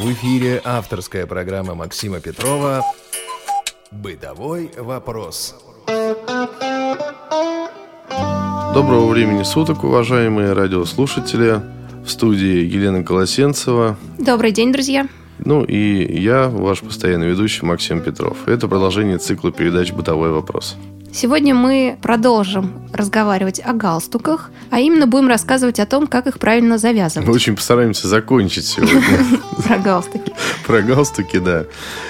В эфире авторская программа Максима Петрова «Бытовой вопрос». Доброго времени суток, уважаемые радиослушатели. В студии Елена Колосенцева. Добрый день, друзья. Ну и я, ваш постоянный ведущий Максим Петров. Это продолжение цикла передач «Бытовой вопрос». Сегодня мы продолжим разговаривать о галстуках, а именно будем рассказывать о том, как их правильно завязывать. Мы очень постараемся закончить сегодня. Про галстуки. Про галстуки, да.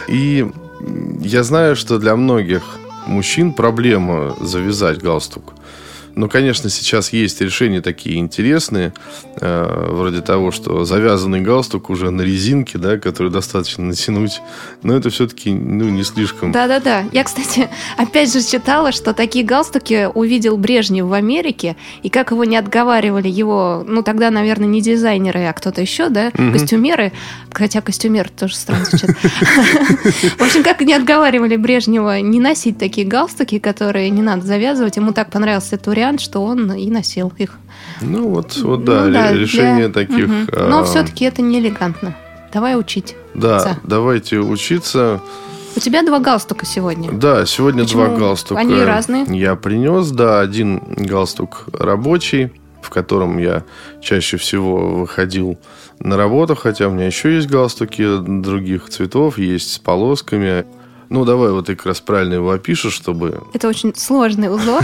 И я знаю, что для многих мужчин проблема завязать галстук. Но, конечно, сейчас есть решения такие интересные, вроде того, что завязанный галстук уже на резинке, да, которую достаточно натянуть. Но это все-таки не слишком. Да-да-да. Я, кстати, опять же читала, что такие галстуки увидел Брежнев в Америке. И как его не отговаривали его, тогда, наверное, не дизайнеры, а кто-то еще, да, костюмеры. Хотя костюмер тоже странно звучит. В общем, как не отговаривали Брежнева не носить такие галстуки, которые не надо завязывать. Ему так понравился этот вариант, что он и носил их. Решение таких... Но все-таки это не элегантно. Давай учить. Да, давайте учиться. У тебя два галстука сегодня. Да, сегодня Почему? Два галстука. Они разные. Я принес, да, один галстук рабочий, в котором я чаще всего выходил на работу, хотя у меня еще есть галстуки других цветов, есть с полосками. Давай ты как раз правильно его опишешь, чтобы... Это очень сложный узор.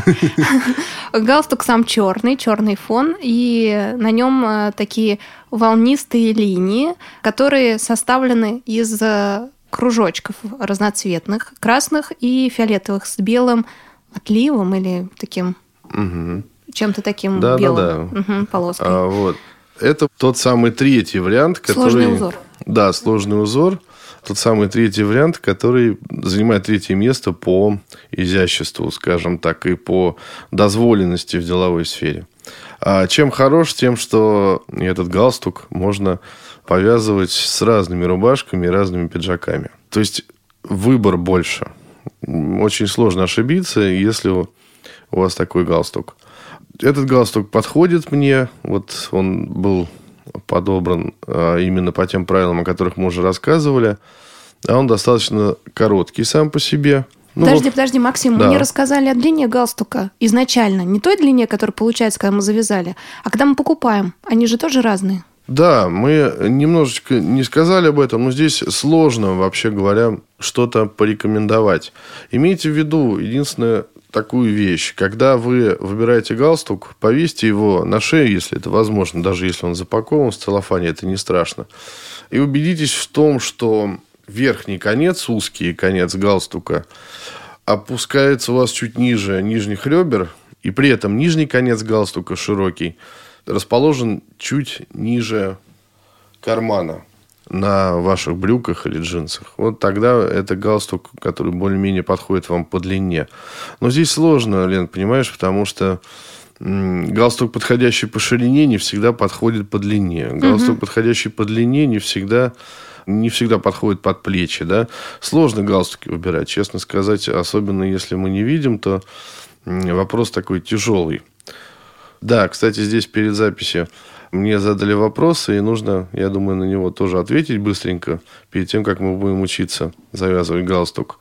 Галстук сам черный фон, и на нем такие волнистые линии, которые составлены из кружочков разноцветных, красных и фиолетовых с белым отливом или таким... Чем-то таким белым полоской. Это тот самый третий вариант, который... Сложный узор. Да, сложный узор. Тот самый третий вариант, который занимает третье место по изяществу, скажем так, и по дозволенности в деловой сфере. А чем хорош? Тем, что этот галстук можно повязывать с разными рубашками и разными пиджаками. То есть выбор больше. Очень сложно ошибиться, если у вас такой галстук. Этот галстук подходит мне. Вот он был... подобран именно по тем правилам, о которых мы уже рассказывали. А он достаточно короткий сам по себе. Подожди, Максим, да. Мы не рассказали о длине галстука изначально. Не той длине, которая получается, когда мы завязали, а когда мы покупаем. Они же тоже разные. Да, мы немножечко не сказали об этом, но здесь сложно, вообще говоря, что-то порекомендовать. Имейте в виду единственное такую вещь. Когда вы выбираете галстук, повесьте его на шею, если это возможно, даже если он запакован в целлофане, это не страшно. И убедитесь в том, что верхний конец, узкий конец галстука опускается у вас чуть ниже нижних ребер, и при этом нижний конец галстука, широкий, расположен чуть ниже кармана на ваших брюках или джинсах. Вот тогда это галстук, который более-менее подходит вам по длине. Но здесь сложно, Лен, понимаешь, потому что галстук, подходящий по ширине, не всегда подходит по длине. Галстук, подходящий по длине, не всегда подходит под плечи. Да? Сложно галстуки выбирать, честно сказать. Особенно, если мы не видим, то вопрос такой тяжелый. Да, кстати, здесь перед записью мне задали вопросы, и нужно, я думаю, на него тоже ответить быстренько, перед тем, как мы будем учиться завязывать галстук.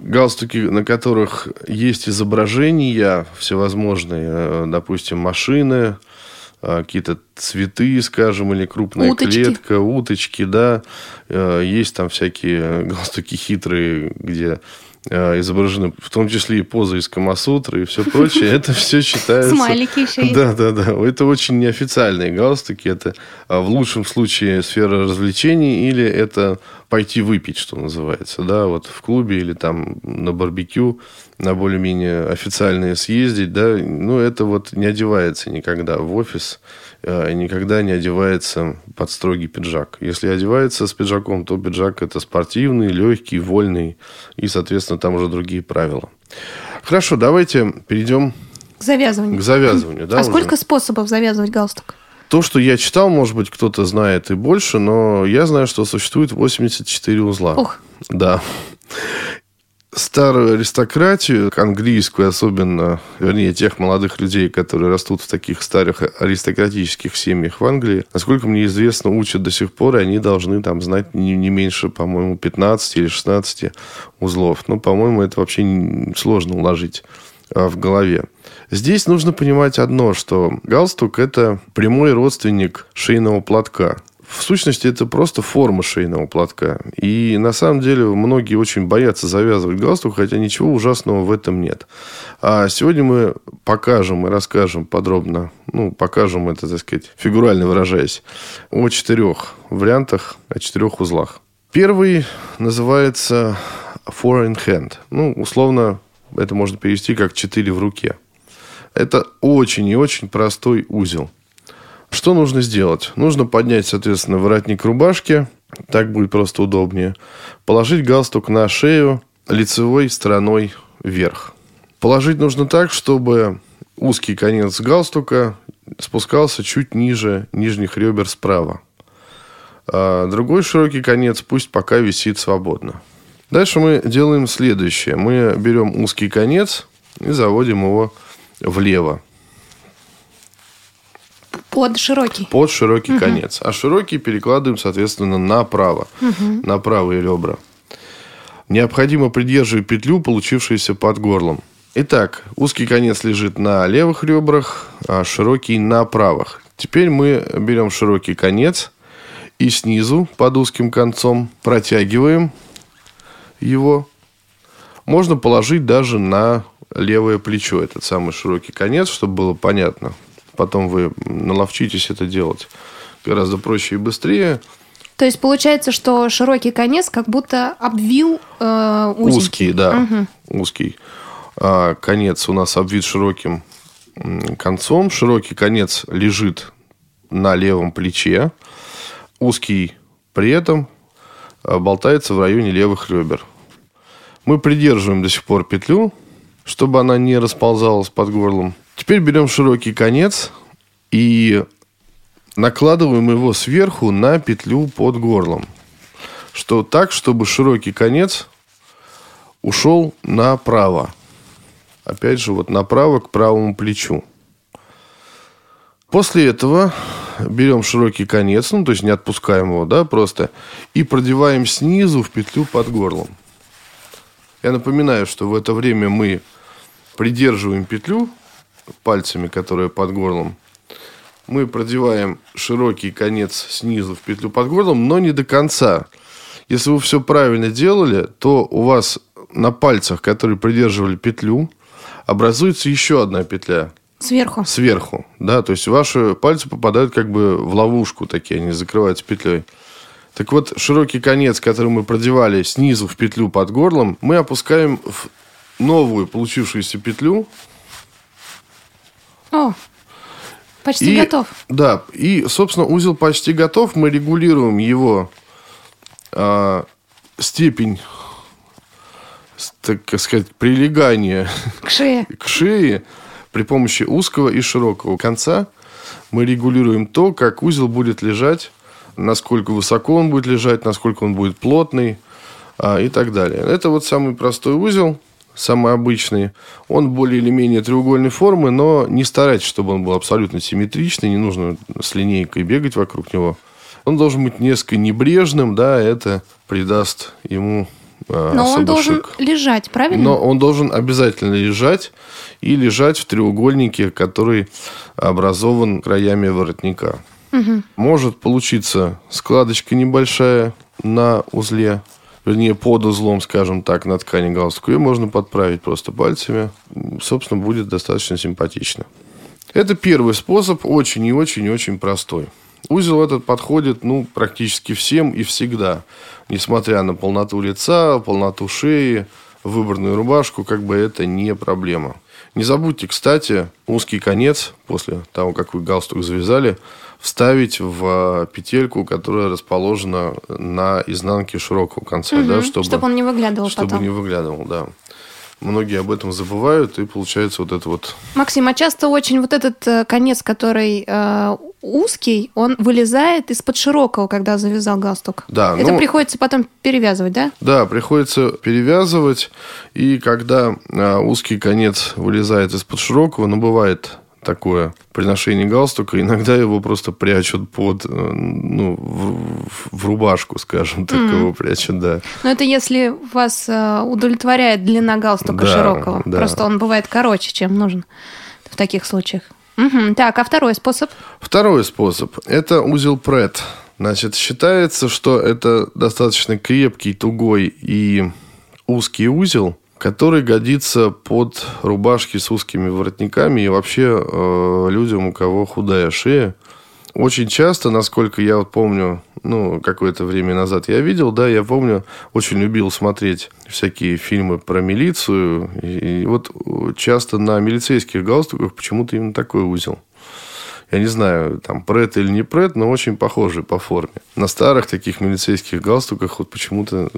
Галстуки, на которых есть изображения всевозможные, допустим, машины, какие-то цветы, скажем, или крупная клетка, уточки, да. Есть там всякие галстуки хитрые, где... изображены, в том числе и позы из Камасутры и все прочее, это все считается... Смайлики еще есть. Да. Это очень неофициальные галстуки. Это в лучшем случае сфера развлечений или это пойти выпить, что называется, да, вот в клубе или там на барбекю, на более-менее официальные съездить, да, это вот не одевается никогда в офис, никогда не одевается под строгий пиджак. Если одевается с пиджаком, то пиджак это спортивный, легкий, вольный, и, соответственно, там уже другие правила. Хорошо, давайте перейдем к завязыванию. Да, сколько способов завязывать галстук? То, что я читал, может быть, кто-то знает и больше, но я знаю, что существует 84 узла. Ух. Да. старую аристократию, английскую особенно, вернее, тех молодых людей, которые растут в таких старых аристократических семьях в Англии, насколько мне известно, учат до сих пор, и они должны там знать не меньше, по-моему, 15 или 16 узлов. Ну, по-моему, это вообще сложно уложить в голове. Здесь нужно понимать одно, что галстук – это прямой родственник шейного платка. В сущности, это просто форма шейного платка. И на самом деле многие очень боятся завязывать галстук, хотя ничего ужасного в этом нет. А сегодня мы покажем и расскажем подробно, покажем это, так сказать, фигурально выражаясь, о 4 вариантах, о 4 узлах. Первый называется Four in hand. Условно, это можно перевести как 4 в руке. Это очень и очень простой узел. Что нужно сделать? Нужно поднять, соответственно, воротник рубашки. Так будет просто удобнее. Положить галстук на шею лицевой стороной вверх. Положить нужно так, чтобы узкий конец галстука спускался чуть ниже нижних ребер справа. А другой широкий конец пусть пока висит свободно. Дальше мы делаем следующее. Мы берем узкий конец и заводим его влево. Под широкий угу. конец. А широкий перекладываем, соответственно, направо. Угу. На правые ребра. Необходимо придерживать петлю, получившуюся под горлом. Итак, узкий конец лежит на левых ребрах, а широкий на правых. Теперь мы берем широкий конец и снизу под узким концом протягиваем его. Можно положить даже на левое плечо этот самый широкий конец, чтобы было понятно. Потом вы наловчитесь это делать гораздо проще и быстрее. То есть получается, что широкий конец как будто обвил узкий. Узкий, да. Угу. Узкий конец у нас обвит широким концом. Широкий конец лежит на левом плече. Узкий при этом болтается в районе левых ребер. Мы придерживаем до сих пор петлю, чтобы она не расползалась под горлом. Теперь берем широкий конец и накладываем его сверху на петлю под горлом. Так, чтобы широкий конец ушел направо. Опять же, направо к правому плечу. После этого берем широкий конец, то есть не отпускаем его, просто, и продеваем снизу в петлю под горлом. Я напоминаю, что в это время мы придерживаем петлю пальцами, которые под горлом. Мы продеваем широкий конец снизу в петлю под горлом, но не до конца. Если вы все правильно делали, то у вас на пальцах, которые придерживали петлю, образуется еще одна петля. Сверху. Да, то есть ваши пальцы попадают как бы в ловушку, такие они закрываются петлей. Так вот, широкий конец, который мы продевали снизу в петлю под горлом, мы опускаем в новую получившуюся петлю. О, почти готов. Да, и, собственно, узел почти готов. Мы регулируем его степень, так сказать, прилегания к шее при помощи узкого и широкого конца. Мы регулируем то, как узел будет лежать, насколько высоко он будет лежать, насколько он будет плотный и так далее. Это самый простой узел. Самый обычный. Он более или менее треугольной формы, но не старайтесь, чтобы он был абсолютно симметричный. Не нужно с линейкой бегать вокруг него. Он должен быть несколько небрежным, это придаст ему особый шик. Но он должен лежать, правильно? Но он должен обязательно лежать и лежать в треугольнике, который образован краями воротника. Угу. Может получиться складочка небольшая на узле. Вернее, под узлом, скажем так, на ткани галстука. Ее можно подправить просто пальцами. Собственно, будет достаточно симпатично. Это первый способ, очень и очень и очень простой. Узел этот подходит практически всем и всегда. Несмотря на полноту лица, полноту шеи, выбранную рубашку, это не проблема. Не забудьте, кстати, узкий конец, после того, как вы галстук завязали, вставить в петельку, которая расположена на изнанке широкого конца. Угу, да, чтобы он не выглядывал чтобы потом. Чтобы не выглядывал, да. Многие об этом забывают, и получается . Максим, а часто очень этот конец, который узкий, он вылезает из-под широкого, когда завязал галстук. Да, это приходится потом перевязывать, да? Да, приходится перевязывать. И когда узкий конец вылезает из-под широкого, бывает такое при ношении галстука, иногда его просто прячут под, в рубашку, скажем так, его прячут, да. Но это если вас удовлетворяет длина галстука широкого. Да. Просто он бывает короче, чем нужен в таких случаях. Угу. Так, а второй способ? Второй способ – это узел Прэд. Значит, считается, что это достаточно крепкий, тугой и узкий узел, который годится под рубашки с узкими воротниками и вообще людям, у кого худая шея. Очень часто, насколько я помню, какое-то время назад я видел, да, я помню, очень любил смотреть всякие фильмы про милицию. И вот часто на милицейских галстуках почему-то именно такой узел. Я не знаю, там, Прэд или не Прэд, но очень похожий по форме. На старых таких милицейских галстуках вот почему-то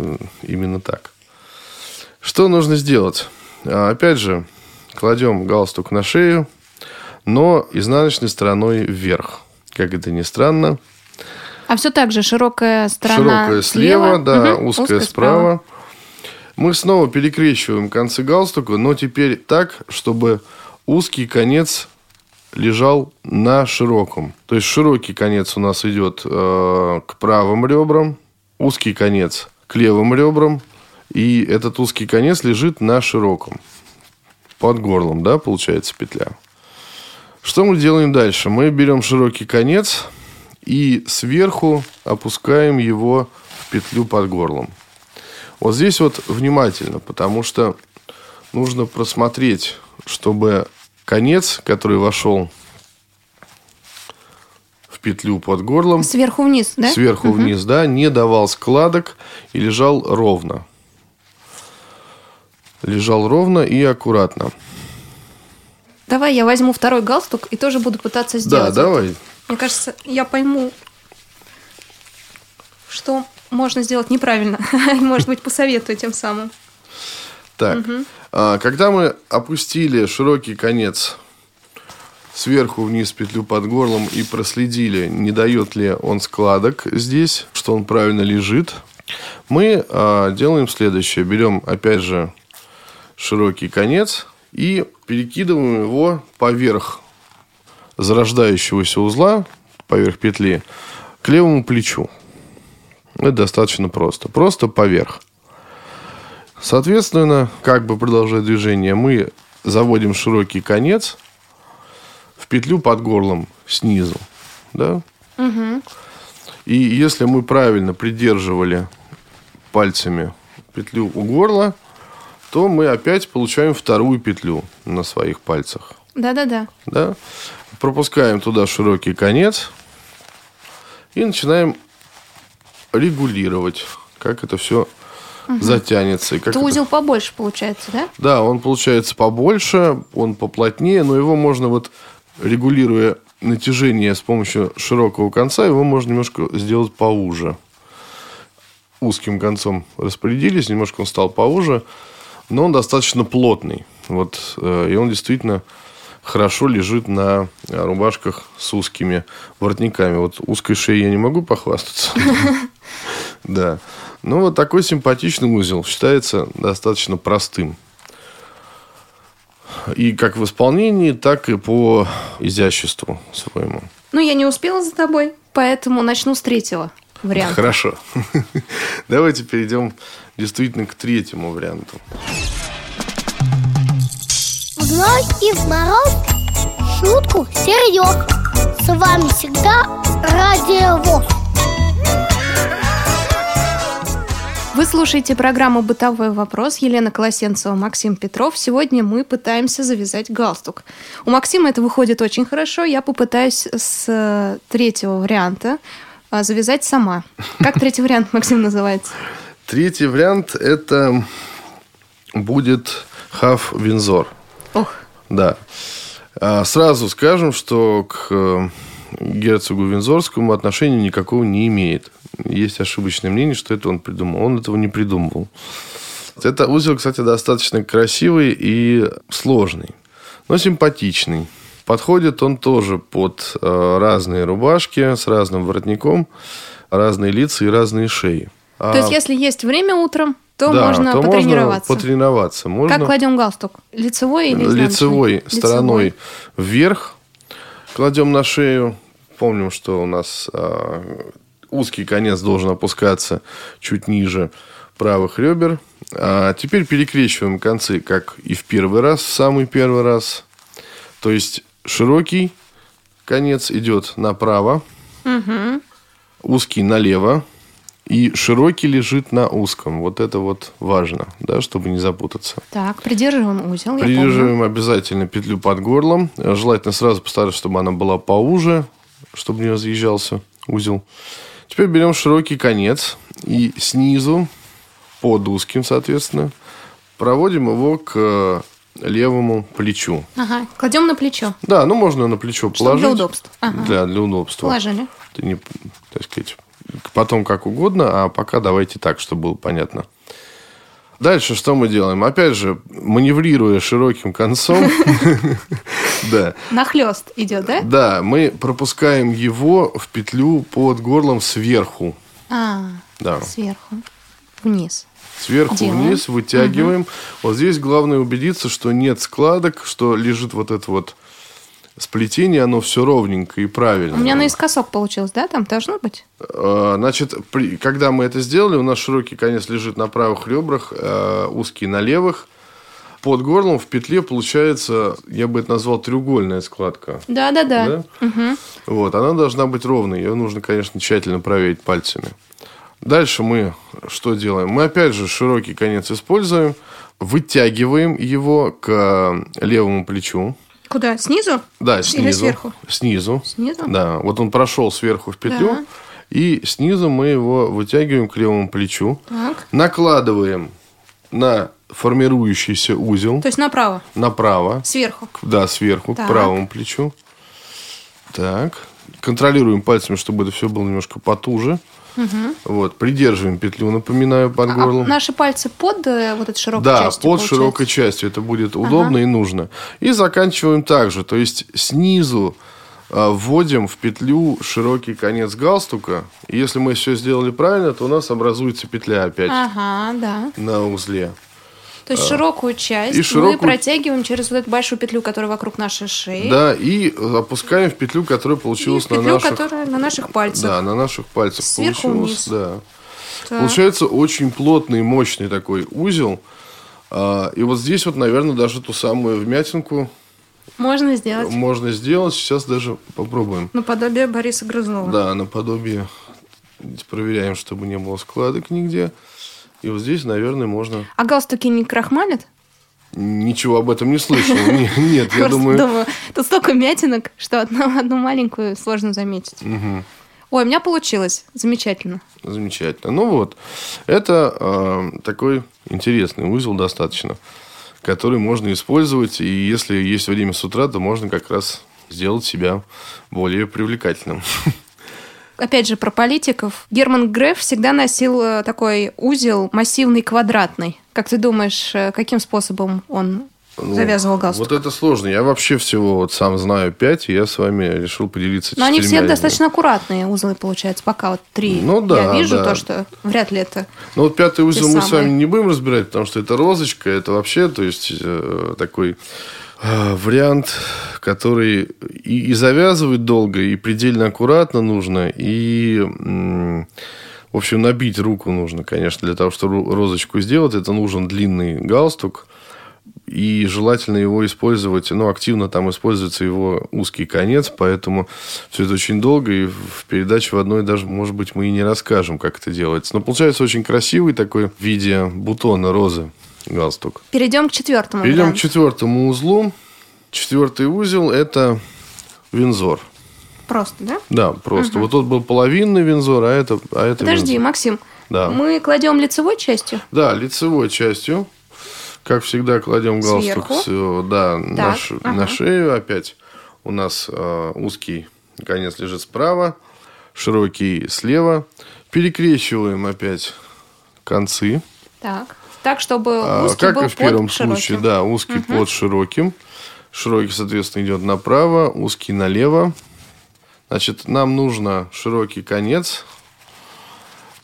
именно так. Что нужно сделать? Опять же, кладем галстук на шею, но изнаночной стороной вверх. Как это ни странно. А все так же широкая сторона. Широкая слева, да, угу. узкая справа. Мы снова перекрещиваем концы галстука, но теперь так, чтобы узкий конец лежал на широком. То есть широкий конец у нас идет к правым ребрам, узкий конец к левым ребрам. И этот узкий конец лежит на широком. Под горлом, да, получается петля. Что мы делаем дальше? Мы берем широкий конец и сверху опускаем его в петлю под горлом. Вот здесь вот внимательно, потому что нужно просмотреть, чтобы конец, который вошел петлю под горлом. Сверху вниз, да? Сверху вниз, да. Не давал складок и лежал ровно. Лежал ровно и аккуратно. Давай я возьму второй галстук и тоже буду пытаться сделать. Да, давай. Мне кажется, я пойму, что можно сделать неправильно. Может быть, посоветую тем самым. Так, когда мы опустили широкий конец сверху вниз петлю под горлом и проследили, не дает ли он складок здесь, что он правильно лежит, мы делаем следующее. Берем, опять же, широкий конец и перекидываем его поверх зарождающегося узла, поверх петли, к левому плечу. Это достаточно просто. Просто поверх. Соответственно, как бы продолжая движение, мы заводим широкий конец в петлю под горлом снизу. Да? Угу. И если мы правильно придерживали пальцами петлю у горла, то мы опять получаем вторую петлю на своих пальцах. Да-да-да. Да? Пропускаем туда широкий конец и начинаем регулировать, как это все затянется. Это узел побольше получается, да? Да, он получается побольше, он поплотнее, но его можно регулируя натяжение с помощью широкого конца, его можно немножко сделать поуже. Узким концом распорядились, немножко он стал поуже, но он достаточно плотный. Вот, и он действительно хорошо лежит на рубашках с узкими воротниками. Вот узкой шеей я не могу похвастаться. Да. Ну, вот такой симпатичный узел считается достаточно простым. И как в исполнении, так и по изяществу своему. Я не успела за тобой, поэтому начну с третьего варианта. Хорошо. Давайте перейдем действительно к третьему варианту. Вновь и в мороз, шутку серьёг. С вами всегда Радио Восток. Вы слушаете программу «Бытовой вопрос». Елена Колосенцева, Максим Петров. Сегодня мы пытаемся завязать галстук. У Максима это выходит очень хорошо. Я попытаюсь с третьего варианта завязать сама. Как третий вариант, Максим, называется? Третий вариант – это будет Хав Винзор. Ох. Да. Сразу скажем, что к герцогу Виндзорскому отношения никакого не имеет. Есть ошибочное мнение, что это он придумал. Он этого не придумывал. Это узел, кстати, достаточно красивый и сложный, но симпатичный. Подходит он тоже под разные рубашки с разным воротником, разные лица и разные шеи. То есть, если есть время утром, то да, можно то потренироваться. Можно потренироваться. Можно... Как кладем галстук? Лицевой или изнаночной? Лицевой стороной вверх кладем на шею. Помним, что у нас узкий конец должен опускаться чуть ниже правых ребер. А теперь перекрещиваем концы, как и в первый раз, в самый первый раз. То есть, широкий конец идет направо, угу. Узкий налево. И широкий лежит на узком. Вот это вот важно, да, чтобы не запутаться. Так, придерживаем узел. Придерживаем обязательно петлю под горлом. Желательно сразу постараться, чтобы она была поуже, чтобы не разъезжался узел. Теперь берем широкий конец и снизу, под узким, соответственно, проводим его к левому плечу. Ага, кладем на плечо. Да, ну можно на плечо положить. Для удобства. Ага. Да, для удобства. Положили. Это не, так сказать... Потом как угодно, а пока давайте так, чтобы было понятно. Дальше что мы делаем? Опять же, маневрируя широким концом. Нахлёст идет, да? Да, мы пропускаем его в петлю под горлом сверху. Сверху вниз. Сверху вниз вытягиваем. Вот здесь главное убедиться, что нет складок, что лежит вот это вот сплетение, оно все ровненько и правильно. У меня наискосок получилось, да? Там должно быть? Значит, когда мы это сделали, у нас широкий конец лежит на правых ребрах, узкий на левых. Под горлом в петле получается, я бы это назвал, треугольная складка. Да-да-да. Угу. Вот, она должна быть ровной. Ее нужно, конечно, тщательно проверить пальцами. Дальше мы что делаем? Мы опять же широкий конец используем, вытягиваем его к левому плечу. Куда? Снизу? Да, снизу. Или сверху? Снизу. Снизу? Да. Вот он прошел сверху в петлю, да. И снизу мы его вытягиваем к левому плечу. Так. Накладываем на формирующийся узел. То есть направо? Направо. Сверху? Да, сверху, так. К правому плечу. Так. Контролируем пальцами, чтобы это все было немножко потуже. Угу. Вот, придерживаем петлю, напоминаю, под горлом. Наши пальцы под вот этой широкой частью? Да, под широкой частью. Это будет удобно и нужно. И заканчиваем так же. То есть, снизу вводим в петлю широкий конец галстука. И если мы все сделали правильно, то у нас образуется петля опять на узле. То есть, широкую часть мы протягиваем через вот эту большую петлю, которая вокруг нашей шеи. Да, и опускаем в петлю, которая получилась на наших... петлю, которая на наших пальцах. Да, на наших пальцах сверху вниз. Да. Так. Получается очень плотный, мощный такой узел. И вот здесь вот, наверное, даже ту самую вмятинку... Можно сделать. Можно сделать. Сейчас даже попробуем. Наподобие Бориса Грызнова. Да, наподобие. Проверяем, чтобы не было складок нигде. И вот здесь, наверное, можно... А галстуки не крахмалят? Ничего об этом не слышал. Нет, я думаю... Тут столько мятинок, что одну маленькую сложно заметить. Ой, у меня получилось. Замечательно. Замечательно. Ну вот, это такой интересный узел достаточно, который можно использовать. И если есть время с утра, то можно как раз сделать себя более привлекательным. Опять же, про политиков. Герман Греф всегда носил такой узел массивный, квадратный. Как ты думаешь, каким способом он завязывал галстук? Вот это сложно. Я вообще всего вот сам знаю 5, и я с вами решил поделиться 4. Но они все достаточно аккуратные узлы, получается, пока вот 3. Я вижу то, что вряд ли это... Ну, вот 5-й узел мы с вами не будем разбирать, потому что это розочка, это вообще, то есть, такой... вариант, который и завязывать долго, и предельно аккуратно нужно, и, в общем, набить руку нужно, конечно, для того, чтобы розочку сделать. Это нужен длинный галстук, и желательно его использовать, активно там используется его узкий конец, поэтому все это очень долго, и в передаче в одной даже, может быть, мы и не расскажем, как это делается. Но получается очень красивый такой в виде бутона розы галстук. Перейдем к четвертому. Перейдем к четвертому узлу. Четвертый узел – это Виндзор. Просто, да? Да, просто. Вот тот был половинный Виндзор, а это Подожди, Виндзор. Максим, мы кладем лицевой частью? Да, лицевой частью. Как всегда, кладем галстук на шею. Опять у нас узкий конец лежит справа, широкий слева. Перекрещиваем опять концы. Так. Так, чтобы узкий был под широким. Как и в первом случае, узкий под широким. Широкий, соответственно, идет направо, узкий налево. Значит, нам нужно широкий конец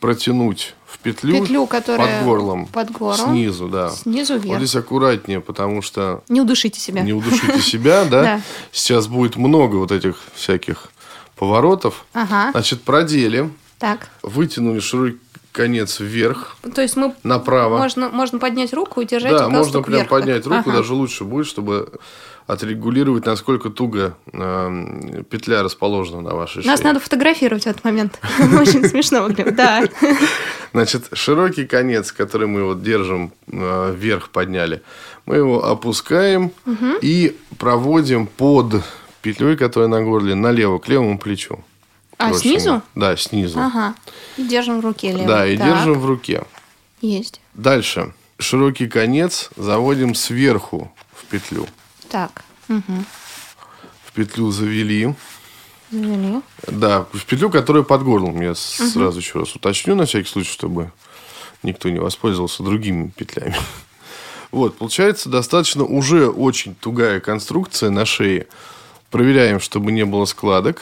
протянуть в петлю под горлом. Под горлом. Снизу, да. Снизу вверх. Вот здесь аккуратнее, потому что... Не удушите себя. Не удушите себя, да. Сейчас будет много вот этих всяких поворотов. Значит, продели. Так. Вытянули широкий конец вверх. То есть мы направо. Можно поднять руку и держать. Да, можно прям вверх, поднять так. руку, даже лучше будет, чтобы отрегулировать, насколько туго петля расположена на вашей шее. Нас надо фотографировать в этот момент. Очень смешно выглядит. Да. Значит, широкий конец, который мы вот держим вверх, подняли, мы его опускаем и проводим под петлей, которая на горле, налево к левому плечу. А, снизу? Да, снизу. Ага. И держим в руке левой. Да, и так. держим в руке. Есть. Дальше. Широкий конец заводим сверху в петлю. Так. Угу. В петлю завели. Завели. Да, в петлю, которая под горлом. Я сразу еще раз уточню, на всякий случай, чтобы никто не воспользовался другими петлями. Вот, получается достаточно уже очень тугая конструкция на шее. Проверяем, чтобы не было складок.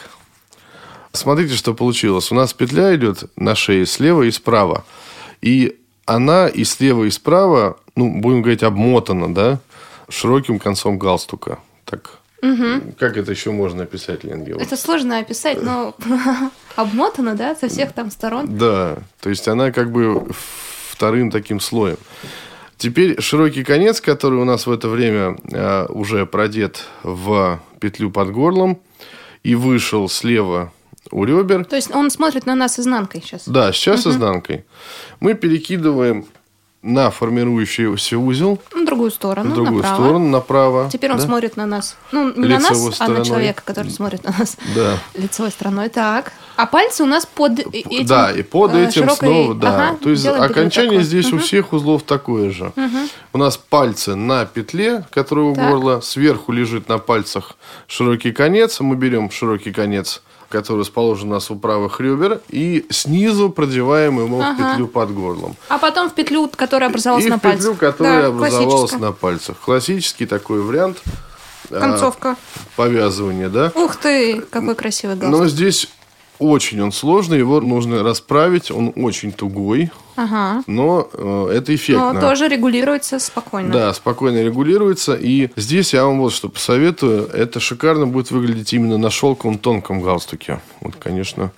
Смотрите, что получилось. У нас петля идет на шее слева и справа. И она и слева, и справа, ну, будем говорить, обмотана, да, широким концом галстука. Так. Угу. Как это еще можно описать, Лен Георгиевна? Это сложно описать, но обмотана, да, со всех там сторон. Да, то есть она как бы вторым таким слоем. Теперь широкий конец, который у нас в это время уже продет в петлю под горлом и вышел слева у ребер. То есть он смотрит на нас изнанкой сейчас. Да, сейчас изнанкой. Мы перекидываем на формирующийся узел. На другую сторону. На другую направо. Сторону, направо. Теперь он смотрит на нас. Ну, не лицевой на нас, стороной. А на человека, который смотрит на нас. Да. Лицевой стороной. Так. А пальцы у нас под этим. Да, и под этим широкой... снова. Да. Ага, то есть окончание здесь у всех узлов такое же. У нас пальцы на петле, которая у горла. Сверху лежит на пальцах широкий конец. Мы берем широкий конец, который расположен у нас у правых ребер, и снизу продеваем его в петлю под горлом. А потом в петлю, которая образовалась и на пальцах. И в петлю, которая образовалась на пальцах. Классический такой вариант. Концовка. Повязывание, да. Ух ты, какой красивый галстук. Но здесь очень он сложный, его нужно расправить, он очень тугой, но это эффектно. Но тоже регулируется спокойно. Да, спокойно регулируется, и здесь я вам вот что посоветую, это шикарно будет выглядеть именно на шелковом тонком галстуке. Вот, конечно,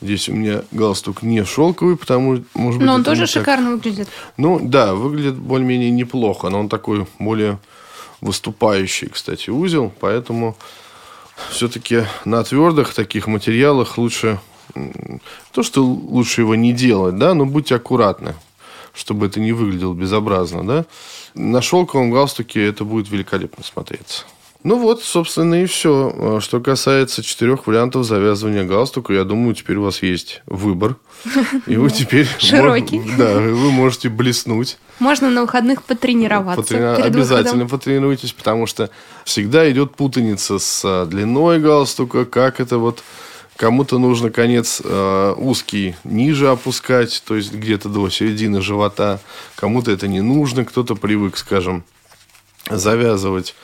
здесь у меня галстук не шелковый, потому может быть... Но он тоже шикарно выглядит. Ну, да, выглядит более-менее неплохо, но он такой более выступающий, кстати, узел, поэтому... Все-таки на твердых таких материалах лучше... То, что лучше его не делать, да, но будьте аккуратны, чтобы это не выглядело безобразно, да. На шелковом галстуке это будет великолепно смотреться. Ну вот, собственно, и все. Что касается 4 вариантов завязывания галстука, я думаю, теперь у вас есть выбор. И вы теперь... Широкий. Да, вы можете блеснуть. Можно на выходных потренироваться. Обязательно потренируйтесь, потому что всегда идет путаница с длиной галстука, как это вот... Кому-то нужно конец узкий ниже опускать, то есть где-то до середины живота. Кому-то это не нужно, кто-то привык, скажем, завязывать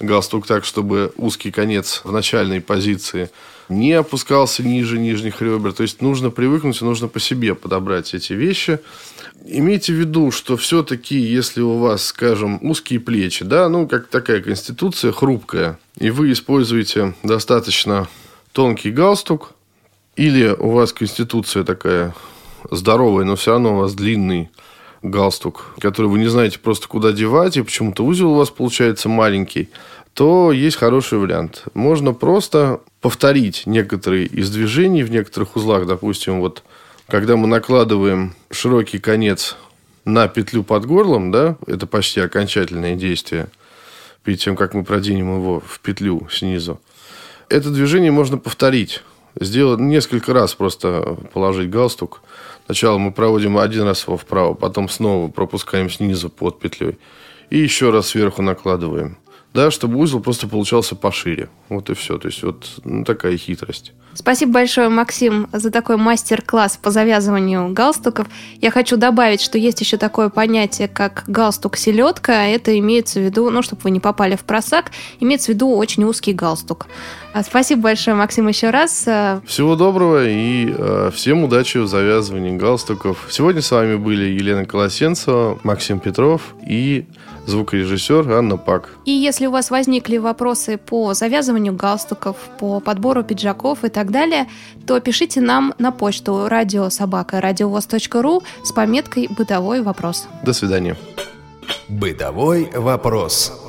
галстук так, чтобы узкий конец в начальной позиции не опускался ниже нижних ребер. То есть, нужно привыкнуть, нужно по себе подобрать эти вещи. Имейте в виду, что все-таки, если у вас, скажем, узкие плечи, да, ну, как такая конституция хрупкая, и вы используете достаточно тонкий галстук, или у вас конституция такая здоровая, но все равно у вас длинный галстук, который вы не знаете просто куда девать, и почему-то узел у вас получается маленький, то есть хороший вариант. Можно просто повторить некоторые из движений в некоторых узлах. Допустим, вот когда мы накладываем широкий конец на петлю под горлом, да, это почти окончательное действие, перед тем, как мы проденем его в петлю снизу, это движение можно повторить. Сделать несколько раз просто положить галстук. Сначала мы проводим один раз его вправо, потом снова пропускаем снизу под петлей. И еще раз сверху накладываем. да, чтобы узел просто получался пошире. Вот и все. То есть, вот такая хитрость. Спасибо большое, Максим, за такой мастер-класс по завязыванию галстуков. Я хочу добавить, что есть еще такое понятие, как галстук-селедка. Это имеется в виду, ну, чтобы вы не попали в просак, имеется в виду очень узкий галстук. Спасибо большое, Максим, еще раз. Всего доброго и всем удачи в завязывании галстуков. Сегодня с вами были Елена Колосенцева, Максим Петров и звукорежиссер Анна Пак. И если у вас возникли вопросы по завязыванию галстуков, по подбору пиджаков и так далее, то пишите нам на почту radio@radiovoz.ru с пометкой «Бытовой вопрос». До свидания. «Бытовой вопрос».